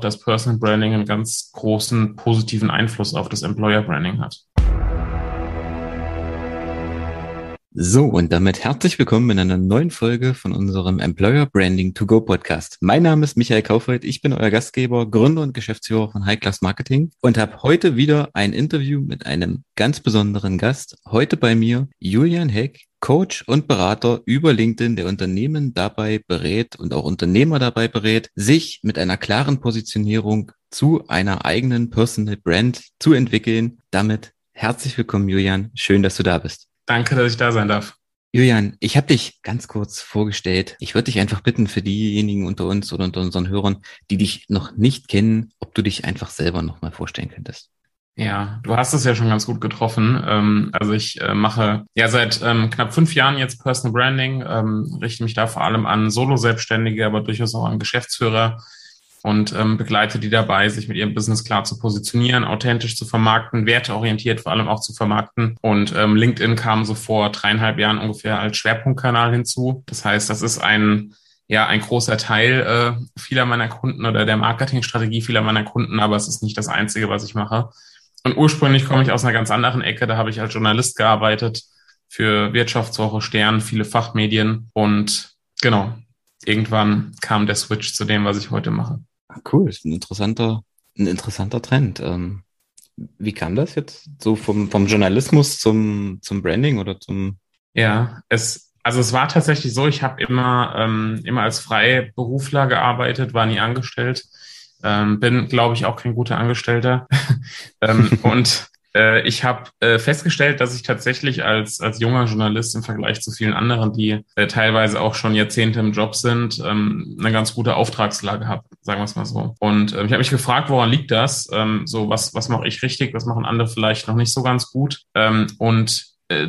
dass Personal Branding einen ganz großen positiven Einfluss auf das Employer Branding hat. So, und damit herzlich willkommen in einer neuen Folge von unserem Employer Branding 2Go Podcast. Mein Name ist Michael Kaufhold, ich bin euer Gastgeber, Gründer und Geschäftsführer von Highclass Marketing und habe heute wieder ein Interview mit einem ganz besonderen Gast. Heute bei mir Julian Heck, Coach und Berater über LinkedIn, der Unternehmen dabei berät und auch Unternehmer dabei berät, sich mit einer klaren Positionierung zu einer eigenen Personal Brand zu entwickeln. Damit herzlich willkommen, Julian. Schön, dass du da bist. Danke, dass ich da sein darf. Julian, ich habe dich ganz kurz vorgestellt. Ich würde dich einfach bitten, für diejenigen unter uns oder unter unseren Hörern, die dich noch nicht kennen, ob du dich einfach selber nochmal vorstellen könntest. Ja, du hast es ja schon ganz gut getroffen. Also ich mache ja seit knapp 5 Jahren jetzt Personal Branding, richte mich da vor allem an Solo-Selbstständige, aber durchaus auch an Geschäftsführer und begleite die dabei, sich mit ihrem Business klar zu positionieren, authentisch zu vermarkten, werteorientiert vor allem auch zu vermarkten. Und LinkedIn kam so vor 3,5 Jahren ungefähr als Schwerpunktkanal hinzu. Das heißt, das ist ein großer Teil vieler meiner Kunden oder der Marketingstrategie vieler meiner Kunden, aber es ist nicht das Einzige, was ich mache. Und ursprünglich komme ich aus einer ganz anderen Ecke, da habe ich als Journalist gearbeitet für Wirtschaftswoche, Stern, viele Fachmedien und genau, irgendwann kam der Switch zu dem, was ich heute mache. Cool, ist ein interessanter Trend. Wie kam das jetzt so vom Journalismus zum Branding oder zum? Ja, es war tatsächlich so. Ich habe immer als Freiberufler gearbeitet, war nie angestellt, bin, glaube ich, auch kein guter Angestellter. Und ich habe festgestellt, dass ich tatsächlich als junger Journalist im Vergleich zu vielen anderen, die teilweise auch schon Jahrzehnte im Job sind, eine ganz gute Auftragslage habe, sagen wir es mal so. Und ich habe mich gefragt, woran liegt das? Was mache ich richtig? Was machen andere vielleicht noch nicht so ganz gut?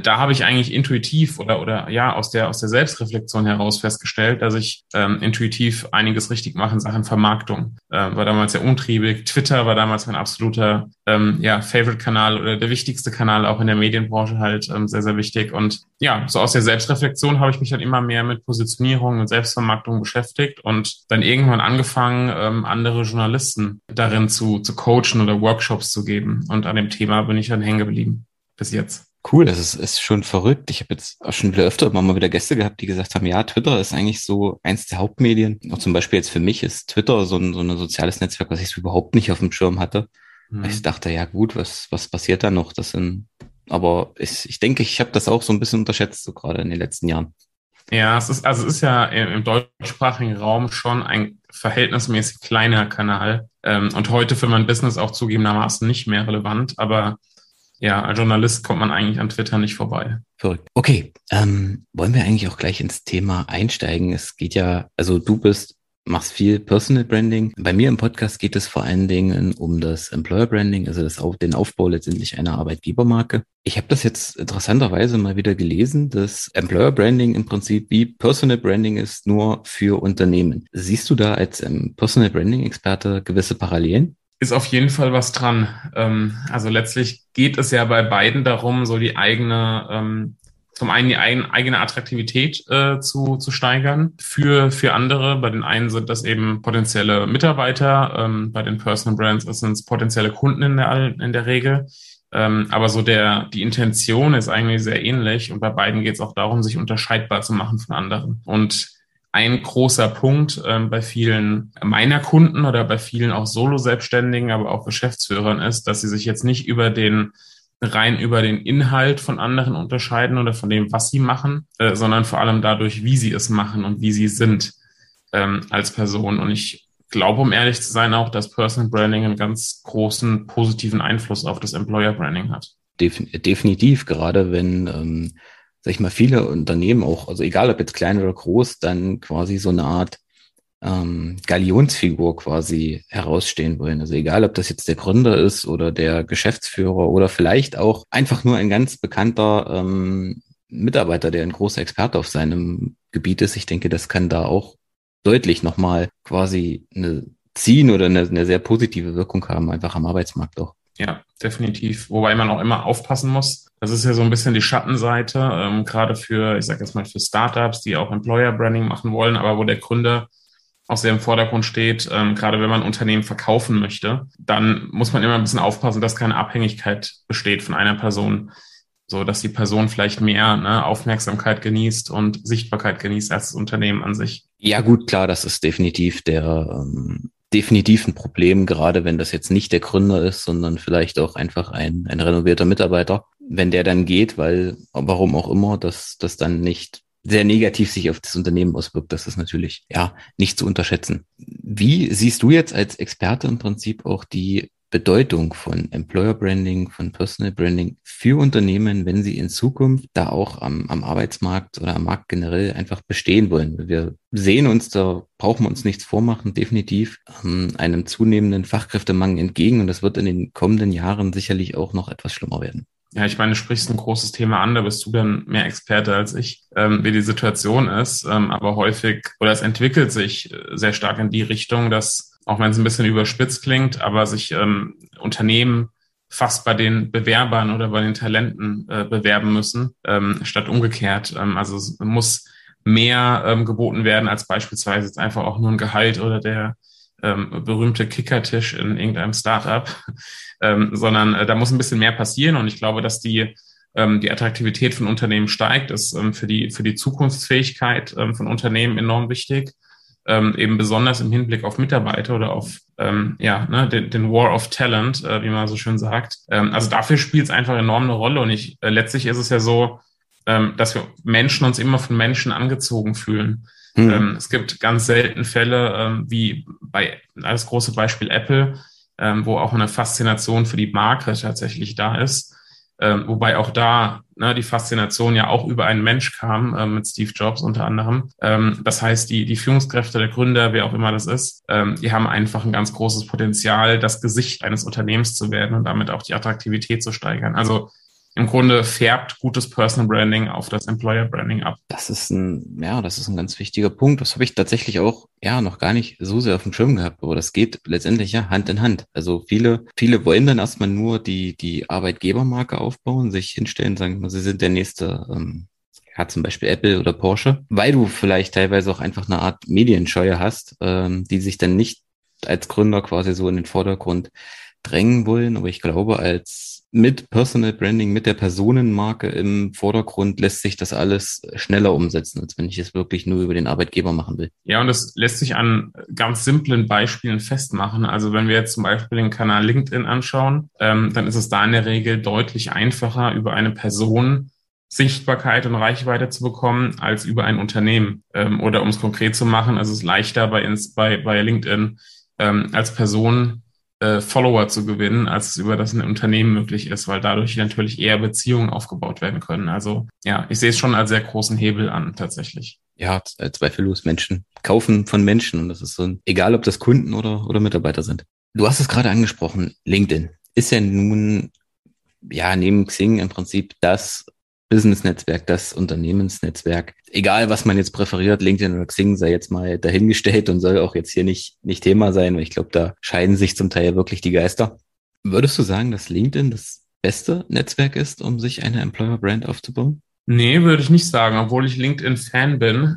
Da habe ich eigentlich intuitiv oder aus der Selbstreflexion heraus festgestellt, dass ich intuitiv einiges richtig mache in Sachen Vermarktung. War damals sehr umtriebig. Twitter war damals mein absoluter Favorite-Kanal oder der wichtigste Kanal auch in der Medienbranche halt sehr, sehr wichtig. Und ja, so aus der Selbstreflexion habe ich mich dann immer mehr mit Positionierung und Selbstvermarktung beschäftigt und dann irgendwann angefangen, andere Journalisten darin zu coachen oder Workshops zu geben. Und an dem Thema bin ich dann hängen geblieben bis jetzt. Cool, das ist schon verrückt. Ich habe jetzt auch schon wieder öfter mal wieder Gäste gehabt, die gesagt haben, ja, Twitter ist eigentlich so eins der Hauptmedien. Auch zum Beispiel jetzt für mich ist Twitter so ein soziales Netzwerk, was ich so überhaupt nicht auf dem Schirm hatte. Mhm. Ich dachte, ja gut, was passiert da noch? Ich denke, ich habe das auch so ein bisschen unterschätzt, so gerade in den letzten Jahren. Ja, es ist ja im deutschsprachigen Raum schon ein verhältnismäßig kleiner Kanal. Und heute für mein Business auch zugegebenermaßen nicht mehr relevant, aber ja, als Journalist kommt man eigentlich an Twitter nicht vorbei. Verrückt. Okay, wollen wir eigentlich auch gleich ins Thema einsteigen? Es geht ja, also machst viel Personal Branding. Bei mir im Podcast geht es vor allen Dingen um das Employer Branding, also den Aufbau letztendlich einer Arbeitgebermarke. Ich habe das jetzt interessanterweise mal wieder gelesen, dass Employer Branding im Prinzip wie Personal Branding ist, nur für Unternehmen. Siehst du da als Personal Branding Experte gewisse Parallelen? Ist auf jeden Fall was dran. Also letztlich geht es ja bei beiden darum, so zum einen die eigene Attraktivität zu steigern für andere. Bei den einen sind das eben potenzielle Mitarbeiter, bei den Personal Brands sind es potenzielle Kunden in der Regel. Aber so die Intention ist eigentlich sehr ähnlich und bei beiden geht es auch darum, sich unterscheidbar zu machen von anderen. Und ein großer Punkt bei vielen meiner Kunden oder bei vielen auch Solo-Selbstständigen, aber auch Geschäftsführern ist, dass sie sich jetzt nicht rein über den Inhalt von anderen unterscheiden oder von dem, was sie machen, sondern vor allem dadurch, wie sie es machen und wie sie sind als Person. Und ich glaube, um ehrlich zu sein, auch, dass Personal Branding einen ganz großen positiven Einfluss auf das Employer Branding hat. Definitiv, gerade wenn sag ich mal, viele Unternehmen auch, also egal ob jetzt klein oder groß, dann quasi so eine Art Galionsfigur quasi herausstehen wollen. Also egal, ob das jetzt der Gründer ist oder der Geschäftsführer oder vielleicht auch einfach nur ein ganz bekannter Mitarbeiter, der ein großer Experte auf seinem Gebiet ist. Ich denke, das kann da auch deutlich nochmal quasi eine sehr positive Wirkung haben, einfach am Arbeitsmarkt auch. Ja, definitiv. Wobei man auch immer aufpassen muss. Das ist ja so ein bisschen die Schattenseite, gerade für Startups, die auch Employer Branding machen wollen, aber wo der Gründer auch sehr im Vordergrund steht, gerade wenn man Unternehmen verkaufen möchte, dann muss man immer ein bisschen aufpassen, dass keine Abhängigkeit besteht von einer Person, so dass die Person vielleicht mehr Aufmerksamkeit genießt und Sichtbarkeit genießt als das Unternehmen an sich. Ja gut, klar, das ist definitiv ein Problem, gerade wenn das jetzt nicht der Gründer ist, sondern vielleicht auch einfach ein renovierter Mitarbeiter. Wenn der dann geht, weil warum auch immer, dass das dann nicht sehr negativ sich auf das Unternehmen auswirkt, das ist natürlich nicht zu unterschätzen. Wie siehst du jetzt als Experte im Prinzip auch die Bedeutung von Employer Branding, von Personal Branding für Unternehmen, wenn sie in Zukunft da auch am Arbeitsmarkt oder am Markt generell einfach bestehen wollen? Wir sehen uns, da brauchen wir uns nichts vormachen, definitiv einem zunehmenden Fachkräftemangel entgegen, und das wird in den kommenden Jahren sicherlich auch noch etwas schlimmer werden. Ja, ich meine, du sprichst ein großes Thema an, da bist du dann mehr Experte als ich, wie die Situation ist, aber häufig, oder es entwickelt sich sehr stark in die Richtung, dass, auch wenn es ein bisschen überspitzt klingt, aber sich Unternehmen fast bei den Bewerbern oder bei den Talenten bewerben müssen, statt umgekehrt. Also es muss mehr geboten werden als beispielsweise jetzt einfach auch nur ein Gehalt oder der berühmte Kickertisch in irgendeinem Startup, sondern da muss ein bisschen mehr passieren, und ich glaube, dass die Attraktivität von Unternehmen steigt, ist für die Zukunftsfähigkeit von Unternehmen enorm wichtig. Eben besonders im Hinblick auf Mitarbeiter oder auf den War of Talent, wie man so schön sagt. Also dafür spielt es einfach enorm eine Rolle, und letztlich ist es ja so, dass wir Menschen uns immer von Menschen angezogen fühlen. Mhm. Es gibt ganz selten Fälle, wie bei als großes Beispiel Apple, wo auch eine Faszination für die Marke tatsächlich da ist. Wobei auch da die Faszination ja auch über einen Mensch kam, mit Steve Jobs unter anderem. Das heißt, die Führungskräfte, der Gründer, wer auch immer das ist, die haben einfach ein ganz großes Potenzial, das Gesicht eines Unternehmens zu werden und damit auch die Attraktivität zu steigern. Also im Grunde färbt gutes Personal Branding auf das Employer Branding ab. Das ist ein ganz wichtiger Punkt. Das habe ich tatsächlich auch noch gar nicht so sehr auf dem Schirm gehabt, aber das geht letztendlich Hand in Hand. Also viele wollen dann erstmal nur die Arbeitgebermarke aufbauen, sich hinstellen, sagen, sie sind der nächste, zum Beispiel Apple oder Porsche, weil du vielleicht teilweise auch einfach eine Art Medienscheue hast, die sich dann nicht als Gründer quasi so in den Vordergrund drängen wollen, aber ich glaube, mit Personal Branding, mit der Personenmarke im Vordergrund lässt sich das alles schneller umsetzen, als wenn ich es wirklich nur über den Arbeitgeber machen will. Ja, und das lässt sich an ganz simplen Beispielen festmachen. Also wenn wir jetzt zum Beispiel den Kanal LinkedIn anschauen, dann ist es da in der Regel deutlich einfacher, über eine Person Sichtbarkeit und Reichweite zu bekommen, als über ein Unternehmen. Oder um es konkret zu machen, also es ist leichter bei LinkedIn als Person Follower zu gewinnen, als es über das ein Unternehmen möglich ist, weil dadurch natürlich eher Beziehungen aufgebaut werden können. Also ich sehe es schon als sehr großen Hebel an, tatsächlich. Ja, zweifellos, Menschen kaufen von Menschen, und das ist so egal, ob das Kunden oder Mitarbeiter sind. Du hast es gerade angesprochen, LinkedIn ist ja nun neben Xing im Prinzip das Business-Netzwerk, das Unternehmensnetzwerk. Egal, was man jetzt präferiert, LinkedIn oder Xing sei jetzt mal dahingestellt und soll auch jetzt hier nicht Thema sein, weil ich glaube, da scheiden sich zum Teil wirklich die Geister. Würdest du sagen, dass LinkedIn das beste Netzwerk ist, um sich eine Employer-Brand aufzubauen? Nee, würde ich nicht sagen, obwohl ich LinkedIn-Fan bin.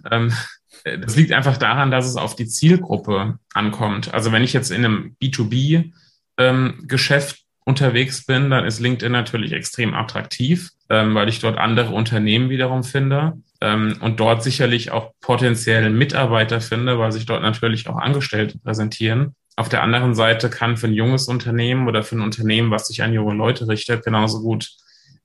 Das liegt einfach daran, dass es auf die Zielgruppe ankommt. Also wenn ich jetzt in einem B2B-Geschäft unterwegs bin, dann ist LinkedIn natürlich extrem attraktiv, weil ich dort andere Unternehmen wiederum finde und dort sicherlich auch potenzielle Mitarbeiter finde, weil sich dort natürlich auch Angestellte präsentieren. Auf der anderen Seite kann für ein junges Unternehmen oder für ein Unternehmen, was sich an junge Leute richtet, genauso gut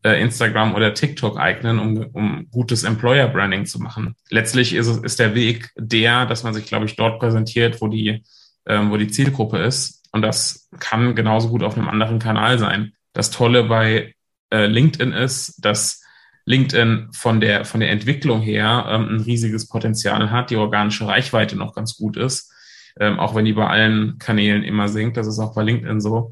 Instagram oder TikTok eignen, um gutes Employer Branding zu machen. Letztlich ist der Weg dass man sich, glaube ich, dort präsentiert, wo die Zielgruppe ist. Und das kann genauso gut auf einem anderen Kanal sein. Das Tolle bei LinkedIn ist, dass LinkedIn von der Entwicklung her ein riesiges Potenzial hat, die organische Reichweite noch ganz gut ist, auch wenn die bei allen Kanälen immer sinkt. Das ist auch bei LinkedIn so.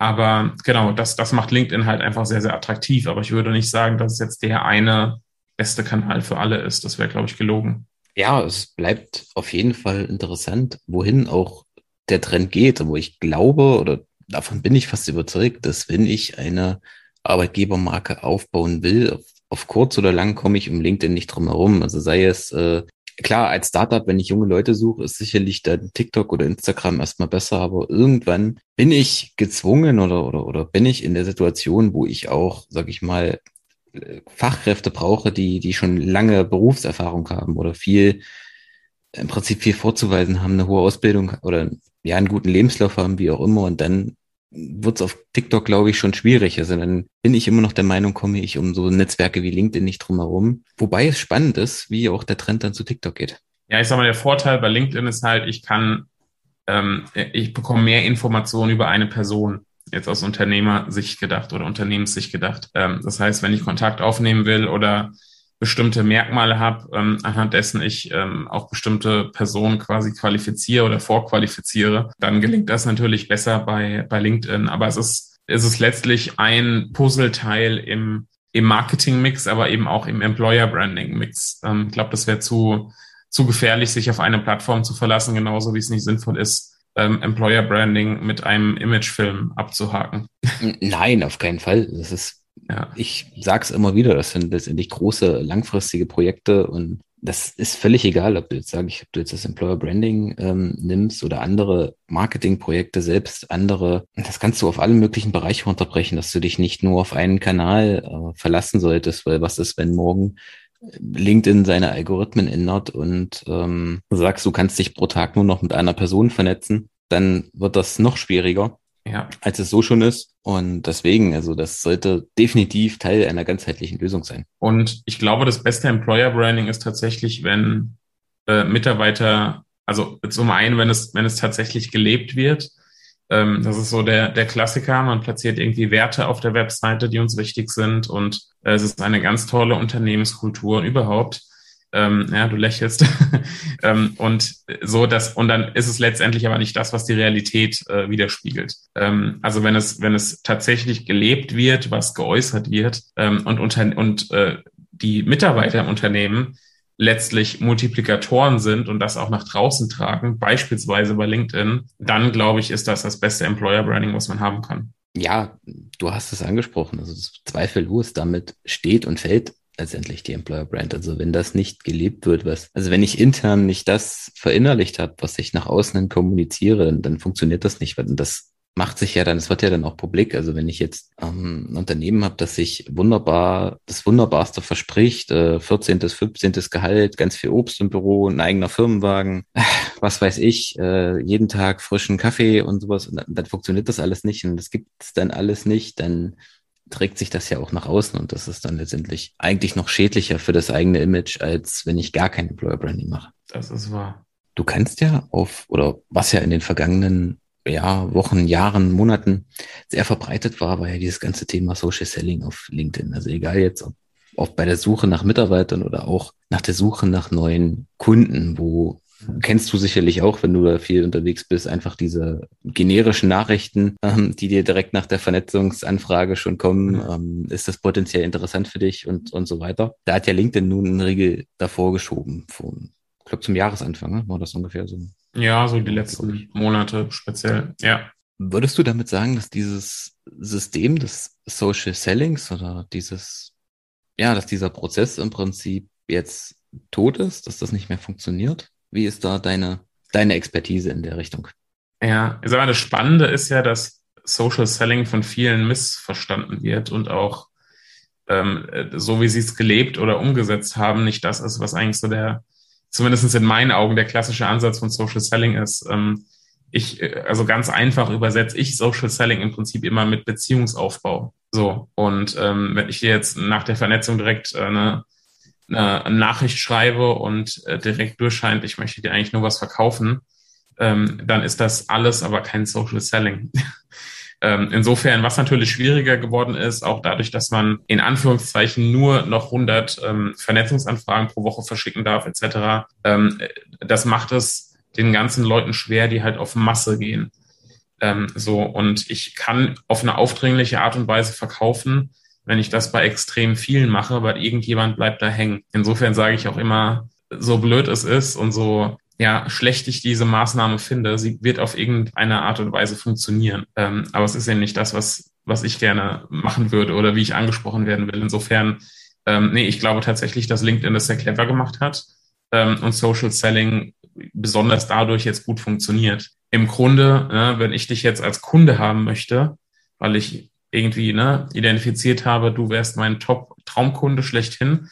Aber genau, das macht LinkedIn halt einfach sehr, sehr attraktiv. Aber ich würde nicht sagen, dass es jetzt der eine beste Kanal für alle ist. Das wäre, glaube ich, gelogen. Ja, es bleibt auf jeden Fall interessant, wohin auch der Trend geht, wo ich glaube, oder davon bin ich fast überzeugt, dass wenn ich eine Arbeitgebermarke aufbauen will, auf kurz oder lang komme ich um LinkedIn nicht drum herum. Also sei es Klar, als Startup, wenn ich junge Leute suche, ist sicherlich dann TikTok oder Instagram erstmal besser, aber irgendwann bin ich gezwungen oder bin ich in der Situation, wo ich auch, sag ich mal, Fachkräfte brauche, die schon lange Berufserfahrung haben oder im Prinzip viel vorzuweisen haben, eine hohe Ausbildung oder ja einen guten Lebenslauf haben, wie auch immer. Und dann wird es auf TikTok, glaube ich, schon schwierig. Also dann bin ich immer noch der Meinung, komme ich um so Netzwerke wie LinkedIn nicht drum herum. Wobei es spannend ist, wie auch der Trend dann zu TikTok geht. Ja, ich sag mal, der Vorteil bei LinkedIn ist halt, ich bekomme mehr Informationen über eine Person. Jetzt aus Unternehmersicht gedacht oder Unternehmenssicht gedacht. Das heißt, wenn ich Kontakt aufnehmen will oder bestimmte Merkmale habe, anhand dessen ich auch bestimmte Personen quasi qualifiziere oder vorqualifiziere, dann gelingt das natürlich besser bei LinkedIn. Aber es ist letztlich ein Puzzleteil im Marketing-Mix, aber eben auch im Employer-Branding-Mix. Ich glaube, das wäre zu gefährlich, sich auf eine Plattform zu verlassen, genauso wie es nicht sinnvoll ist, Employer Branding mit einem Imagefilm abzuhaken. Nein, auf keinen Fall. Das ist, ja. Ich sag's immer wieder, das sind letztendlich große, langfristige Projekte und das ist völlig egal, ob du jetzt das Employer Branding nimmst oder andere Marketingprojekte, selbst andere. Das kannst du auf alle möglichen Bereiche unterbrechen, dass du dich nicht nur auf einen Kanal verlassen solltest, weil was ist, wenn morgen LinkedIn seine Algorithmen ändert und sagst, du kannst dich pro Tag nur noch mit einer Person vernetzen, dann wird das noch schwieriger, ja, als es so schon ist. Und deswegen, also das sollte definitiv Teil einer ganzheitlichen Lösung sein. Und ich glaube, das beste Employer Branding ist tatsächlich, wenn Mitarbeiter, also zum einen, wenn es tatsächlich gelebt wird, das ist so der Klassiker, man platziert irgendwie Werte auf der Webseite, die uns wichtig sind und es ist eine ganz tolle Unternehmenskultur überhaupt. Ja, du lächelst. Und dann ist es letztendlich aber nicht das, was die Realität widerspiegelt. Also wenn es tatsächlich gelebt wird, was geäußert wird und die Mitarbeiter im Unternehmen letztlich Multiplikatoren sind und das auch nach draußen tragen, beispielsweise bei LinkedIn, dann glaube ich, ist das beste Employer Branding, was man haben kann. Ja, du hast es angesprochen. Also zweifellos, damit steht und fällt letztendlich die Employer Brand. Also wenn das nicht gelebt wird, wenn ich intern nicht das verinnerlicht habe, was ich nach außen hin kommuniziere, dann funktioniert das nicht. Und das macht sich ja dann, es wird ja dann auch publik. Also wenn ich jetzt ein Unternehmen habe, das sich das Wunderbarste verspricht, 14., 15. Gehalt, ganz viel Obst im Büro, ein eigener Firmenwagen, was weiß ich, jeden Tag frischen Kaffee und sowas, und dann funktioniert das alles nicht und das gibt es dann alles nicht, dann trägt sich das ja auch nach außen und das ist dann letztendlich eigentlich noch schädlicher für das eigene Image, als wenn ich gar kein Employer Branding mache. Das ist wahr. Du kannst ja was ja in den vergangenen Wochen, Jahren, Monaten sehr verbreitet war ja dieses ganze Thema Social Selling auf LinkedIn. Also egal jetzt, ob bei der Suche nach Mitarbeitern oder auch nach der Suche nach neuen Kunden, wo kennst du sicherlich auch, wenn du da viel unterwegs bist, einfach diese generischen Nachrichten, die dir direkt nach der Vernetzungsanfrage schon kommen. Ist das potenziell interessant für dich und so weiter. Da hat ja LinkedIn nun einen Riegel davor geschoben. Ich glaube, zum Jahresanfang, ne? War das ungefähr so? Ja, so die letzten Monate speziell, ja. Würdest du damit sagen, dass dieses System des Social Sellings oder dass dieser Prozess im Prinzip jetzt tot ist, dass das nicht mehr funktioniert? Wie ist da deine Expertise in der Richtung? Ja, ich sag mal, das Spannende ist ja, dass Social Selling von vielen missverstanden wird und auch so, wie sie es gelebt oder umgesetzt haben, nicht das ist, was eigentlich so zumindest in meinen Augen der klassische Ansatz von Social Selling ist. Also ganz einfach übersetze ich Social Selling im Prinzip immer mit Beziehungsaufbau. So, und wenn ich dir jetzt nach der Vernetzung direkt eine Nachricht schreibe und direkt durchscheint, ich möchte dir eigentlich nur was verkaufen, dann ist das alles aber kein Social Selling. Insofern, was natürlich schwieriger geworden ist, auch dadurch, dass man in Anführungszeichen nur noch 100 Vernetzungsanfragen pro Woche verschicken darf etc., das macht es den ganzen Leuten schwer, die halt auf Masse gehen. Und ich kann auf eine aufdringliche Art und Weise verkaufen, wenn ich das bei extrem vielen mache, weil irgendjemand bleibt da hängen. Insofern sage ich auch immer, so blöd es ist und so schlecht ich diese Maßnahme finde, sie wird auf irgendeine Art und Weise funktionieren. Aber es ist eben nicht das, was ich gerne machen würde oder wie ich angesprochen werden will. Insofern, ich glaube tatsächlich, dass LinkedIn das sehr clever gemacht hat und Social Selling besonders dadurch jetzt gut funktioniert. Im Grunde, ne, wenn ich dich jetzt als Kunde haben möchte, weil ich irgendwie identifiziert habe, du wärst mein Top-Traumkunde schlechthin,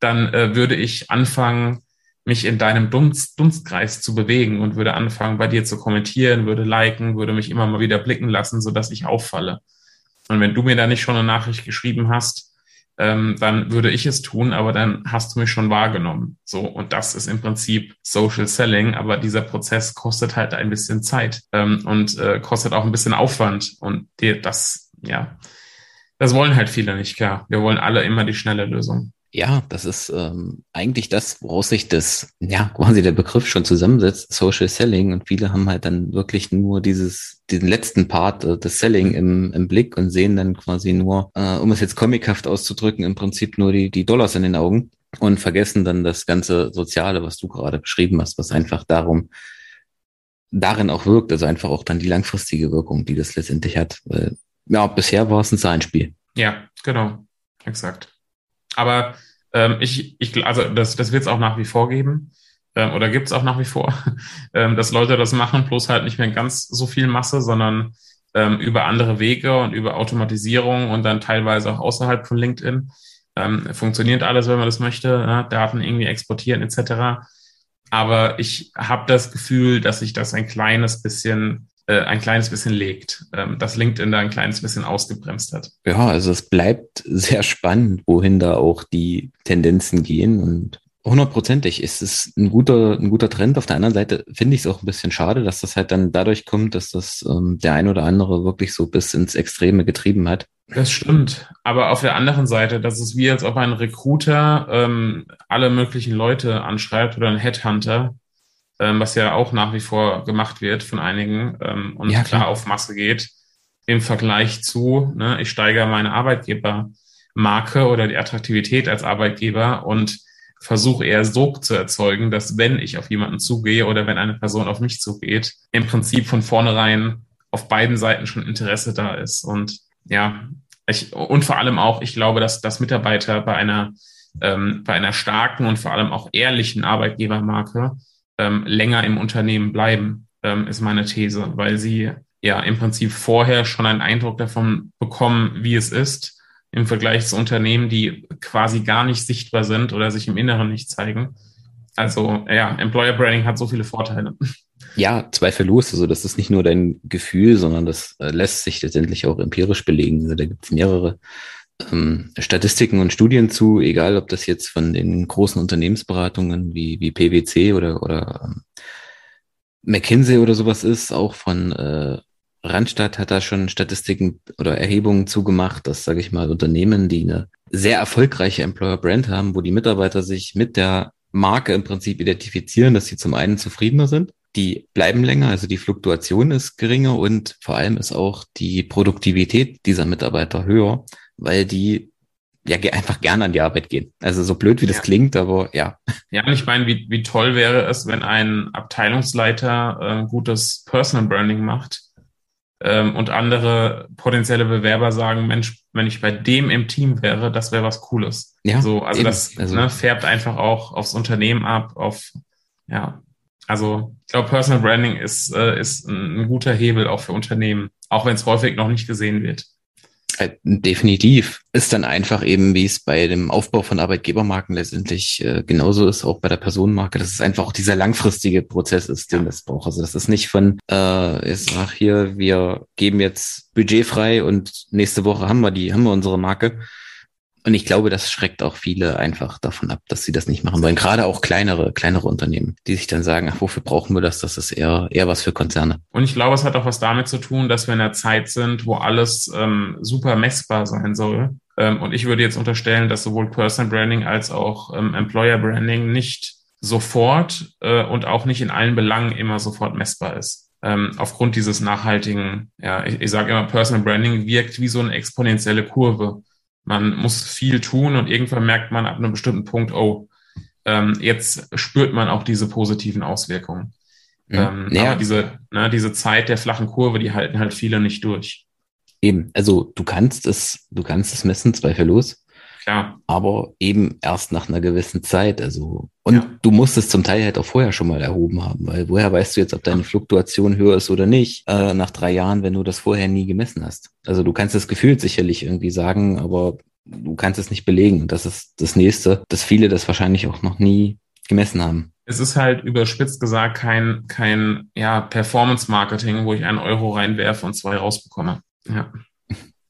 dann würde ich anfangen, mich in deinem Dunstkreis zu bewegen und würde anfangen, bei dir zu kommentieren, würde liken, würde mich immer mal wieder blicken lassen, sodass ich auffalle. Und wenn du mir da nicht schon eine Nachricht geschrieben hast, dann würde ich es tun, aber dann hast du mich schon wahrgenommen. So, und das ist im Prinzip Social Selling, aber dieser Prozess kostet halt ein bisschen Zeit und kostet auch ein bisschen Aufwand. Und das wollen halt viele nicht, klar. Wir wollen alle immer die schnelle Lösung. Ja, das ist eigentlich das, woraus sich quasi der Begriff schon zusammensetzt, Social Selling. Und viele haben halt dann wirklich nur diesen letzten Part des Selling im Blick und sehen dann quasi nur, um es jetzt comichaft auszudrücken, im Prinzip nur die Dollars in den Augen und vergessen dann das ganze Soziale, was du gerade beschrieben hast, was einfach darin auch wirkt, also einfach auch dann die langfristige Wirkung, die das letztendlich hat. Weil, ja, bisher war es ein Zahlenspiel. Ja, genau, exakt. Aber das wird es auch nach wie vor geben oder gibt es auch nach wie vor, dass Leute das machen, bloß halt nicht mehr in ganz so viel Masse, sondern über andere Wege und über Automatisierung und dann teilweise auch außerhalb von LinkedIn. Funktioniert alles, wenn man das möchte, Daten irgendwie exportieren etc. Aber ich habe das Gefühl, dass sich das ein kleines bisschen legt, dass LinkedIn da ein kleines bisschen ausgebremst hat. Ja, also es bleibt sehr spannend, wohin da auch die Tendenzen gehen, und hundertprozentig ist es ein guter Trend. Auf der anderen Seite finde ich es auch ein bisschen schade, dass das halt dann dadurch kommt, dass das der ein oder andere wirklich so bis ins Extreme getrieben hat. Das stimmt, aber auf der anderen Seite, dass es wie als ob ein Recruiter alle möglichen Leute anschreibt oder ein Headhunter, was ja auch nach wie vor gemacht wird von einigen und ja, klar auf Masse geht, im Vergleich zu, ich steigere meine Arbeitgebermarke oder die Attraktivität als Arbeitgeber und versuche eher Sog zu erzeugen, dass wenn ich auf jemanden zugehe oder wenn eine Person auf mich zugeht, im Prinzip von vornherein auf beiden Seiten schon Interesse da ist. Und ja, und vor allem auch, ich glaube, dass Mitarbeiter bei einer starken und vor allem auch ehrlichen Arbeitgebermarke länger im Unternehmen bleiben, ist meine These, weil sie ja im Prinzip vorher schon einen Eindruck davon bekommen, wie es ist, im Vergleich zu Unternehmen, die quasi gar nicht sichtbar sind oder sich im Inneren nicht zeigen. Also ja, Employer Branding hat so viele Vorteile. Ja, zweifellos. Also das ist nicht nur dein Gefühl, sondern das lässt sich letztendlich auch empirisch belegen. Also da gibt es mehrere Statistiken und Studien zu, egal ob das jetzt von den großen Unternehmensberatungen wie PwC oder McKinsey oder sowas ist, auch von Randstad hat da schon Statistiken oder Erhebungen zugemacht, dass, sage ich mal, Unternehmen, die eine sehr erfolgreiche Employer Brand haben, wo die Mitarbeiter sich mit der Marke im Prinzip identifizieren, dass sie zum einen zufriedener sind, die bleiben länger, also die Fluktuation ist geringer und vor allem ist auch die Produktivität dieser Mitarbeiter höher, weil die ja einfach gerne an die Arbeit gehen. Also so blöd, wie das klingt, aber ja. Ja, und ich meine, wie toll wäre es, wenn ein Abteilungsleiter gutes Personal Branding macht und andere potenzielle Bewerber sagen, Mensch, wenn ich bei dem im Team wäre, das wäre was Cooles. Ja, so, also eben. Das färbt einfach auch aufs Unternehmen ab, Also ich glaube, Personal Branding ist ein guter Hebel auch für Unternehmen, auch wenn es häufig noch nicht gesehen wird. Definitiv. Ist dann einfach eben, wie es bei dem Aufbau von Arbeitgebermarken letztendlich genauso ist, auch bei der Personenmarke, dass es einfach auch dieser langfristige Prozess ist, den es braucht. Also das ist nicht von, wir geben jetzt Budget frei und nächste Woche haben wir unsere Marke. Und ich glaube, das schreckt auch viele einfach davon ab, dass sie das nicht machen wollen. Gerade auch kleinere Unternehmen, die sich dann sagen, ach, wofür brauchen wir das? Das ist eher was für Konzerne. Und ich glaube, es hat auch was damit zu tun, dass wir in einer Zeit sind, wo alles super messbar sein soll. Und ich würde jetzt unterstellen, dass sowohl Personal Branding als auch Employer Branding nicht sofort und auch nicht in allen Belangen immer sofort messbar ist. Aufgrund dieses nachhaltigen, ich sage immer, Personal Branding wirkt wie so eine exponentielle Kurve. Man muss viel tun und irgendwann merkt man ab einem bestimmten Punkt, jetzt spürt man auch diese positiven Auswirkungen. Aber diese Zeit der flachen Kurve, die halten halt viele nicht durch. Eben, also du kannst es messen, zweifellos. klar. Aber eben erst nach einer gewissen Zeit. Also, und du musst es zum Teil halt auch vorher schon mal erhoben haben, weil woher weißt du jetzt, ob deine Fluktuation höher ist oder nicht, nach 3 Jahren, wenn du das vorher nie gemessen hast. Also du kannst das gefühlt sicherlich irgendwie sagen, aber du kannst es nicht belegen. Das ist das Nächste, dass viele das wahrscheinlich auch noch nie gemessen haben. Es ist halt überspitzt gesagt kein Performance-Marketing, wo ich einen Euro reinwerfe und 2 rausbekomme. Ja.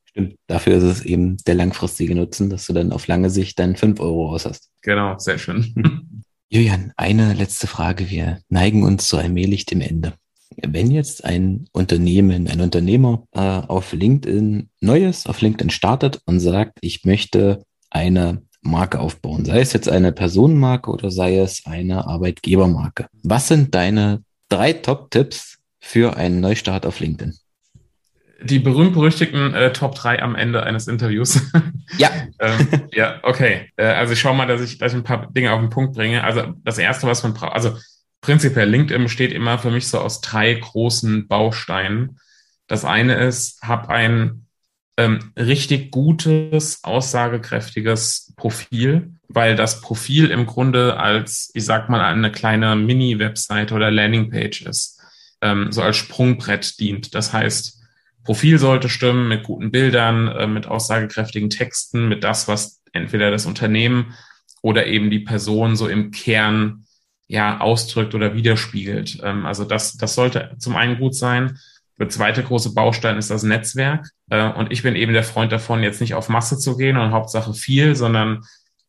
Stimmt. Dafür ist es eben der langfristige Nutzen, dass du dann auf lange Sicht dann 5 Euro raus hast. Genau, sehr schön. Julian, eine letzte Frage. Wir neigen uns so allmählich dem Ende. Wenn jetzt ein Unternehmen, ein Unternehmer auf LinkedIn startet und sagt, ich möchte eine Marke aufbauen, sei es jetzt eine Personenmarke oder sei es eine Arbeitgebermarke. Was sind deine 3 Top-Tipps für einen Neustart auf LinkedIn? Die berühmt-berüchtigten Top 3 am Ende eines Interviews. Ja. Okay. Also ich schaue mal, dass ich ein paar Dinge auf den Punkt bringe. Also das Erste, was man braucht, also prinzipiell LinkedIn besteht immer für mich so aus 3 großen Bausteinen. Das eine ist, hab ein richtig gutes, aussagekräftiges Profil, weil das Profil im Grunde als, ich sag mal, eine kleine Mini-Webseite oder Landingpage ist, so als Sprungbrett dient. Das heißt, Profil sollte stimmen mit guten Bildern, mit aussagekräftigen Texten, mit das, was entweder das Unternehmen oder eben die Person so im Kern ausdrückt oder widerspiegelt. Also das sollte zum einen gut sein. Der zweite große Baustein ist das Netzwerk. Und ich bin eben der Freund davon, jetzt nicht auf Masse zu gehen und Hauptsache viel, sondern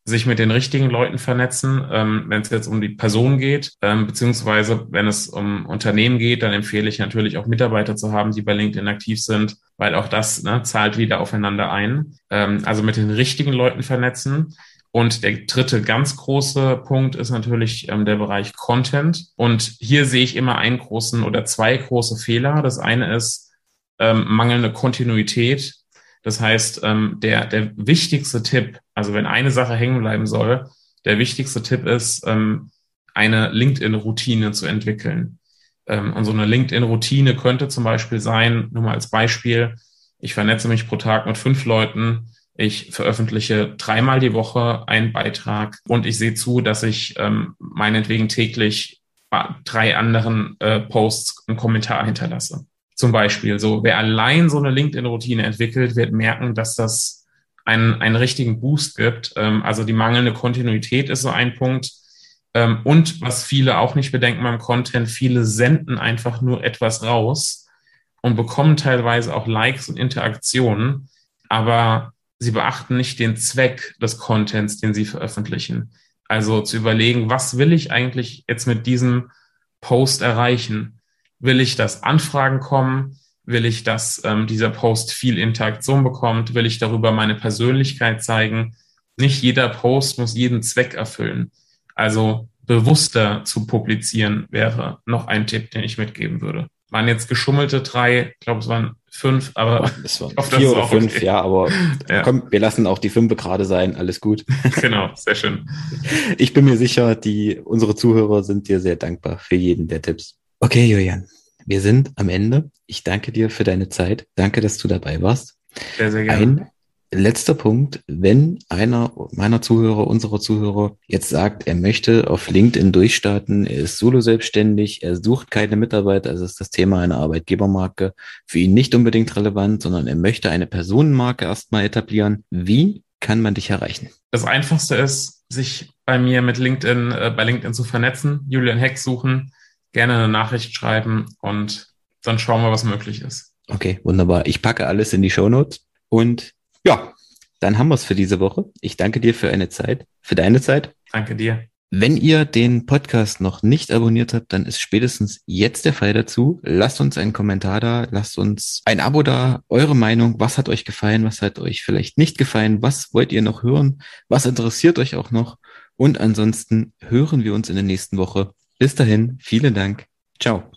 sich mit den richtigen Leuten vernetzen, wenn es jetzt um die Person geht, beziehungsweise wenn es um Unternehmen geht, dann empfehle ich natürlich auch Mitarbeiter zu haben, die bei LinkedIn aktiv sind, weil auch das zahlt wieder aufeinander ein. Also mit den richtigen Leuten vernetzen. Und der dritte ganz große Punkt ist natürlich der Bereich Content. Und hier sehe ich immer einen großen oder 2 große Fehler. Das eine ist mangelnde Kontinuität. Das heißt, der wichtigste Tipp, also wenn eine Sache hängen bleiben soll, der wichtigste Tipp ist, eine LinkedIn-Routine zu entwickeln. Und so eine LinkedIn-Routine könnte zum Beispiel sein, nur mal als Beispiel, ich vernetze mich pro Tag mit 5 Leuten, ich veröffentliche 3-mal die Woche einen Beitrag und ich sehe zu, dass ich meinetwegen täglich 3 anderen Posts einen Kommentar hinterlasse. Zum Beispiel so, wer allein so eine LinkedIn-Routine entwickelt, wird merken, dass das einen richtigen Boost gibt. Also die mangelnde Kontinuität ist so ein Punkt. Und was viele auch nicht bedenken beim Content, viele senden einfach nur etwas raus und bekommen teilweise auch Likes und Interaktionen, aber sie beachten nicht den Zweck des Contents, den sie veröffentlichen. Also zu überlegen, was will ich eigentlich jetzt mit diesem Post erreichen? Will ich, dass Anfragen kommen? Will ich, dass dieser Post viel Interaktion bekommt? Will ich darüber meine Persönlichkeit zeigen? Nicht jeder Post muss jeden Zweck erfüllen. Also bewusster zu publizieren wäre noch ein Tipp, den ich mitgeben würde. Waren jetzt geschummelte 3, ich glaube, es waren 5, aber es waren 4 oder 5, okay. Komm, wir lassen auch die 5 gerade sein, alles gut. Genau, sehr schön. Ich bin mir sicher, unsere Zuhörer sind dir sehr dankbar für jeden der Tipps. Okay, Julian, wir sind am Ende. Ich danke dir für deine Zeit. Danke, dass du dabei warst. Sehr, sehr gerne. Ein letzter Punkt, wenn einer meiner Zuhörer, unserer Zuhörer jetzt sagt, er möchte auf LinkedIn durchstarten, er ist solo-selbstständig, er sucht keine Mitarbeiter, also ist das Thema einer Arbeitgebermarke für ihn nicht unbedingt relevant, sondern er möchte eine Personenmarke erstmal etablieren. Wie kann man dich erreichen? Das Einfachste ist, sich bei mir mit LinkedIn, zu vernetzen, Julian Heck suchen, gerne eine Nachricht schreiben und dann schauen wir, was möglich ist. Okay, wunderbar. Ich packe alles in die Shownotes und dann haben wir es für diese Woche. Ich danke dir für deine Zeit. Danke dir. Wenn ihr den Podcast noch nicht abonniert habt, dann ist spätestens jetzt der Fall dazu. Lasst uns einen Kommentar da, lasst uns ein Abo da, eure Meinung, was hat euch gefallen, was hat euch vielleicht nicht gefallen, was wollt ihr noch hören, was interessiert euch auch noch und ansonsten hören wir uns in der nächsten Woche. Bis dahin, vielen Dank. Ciao.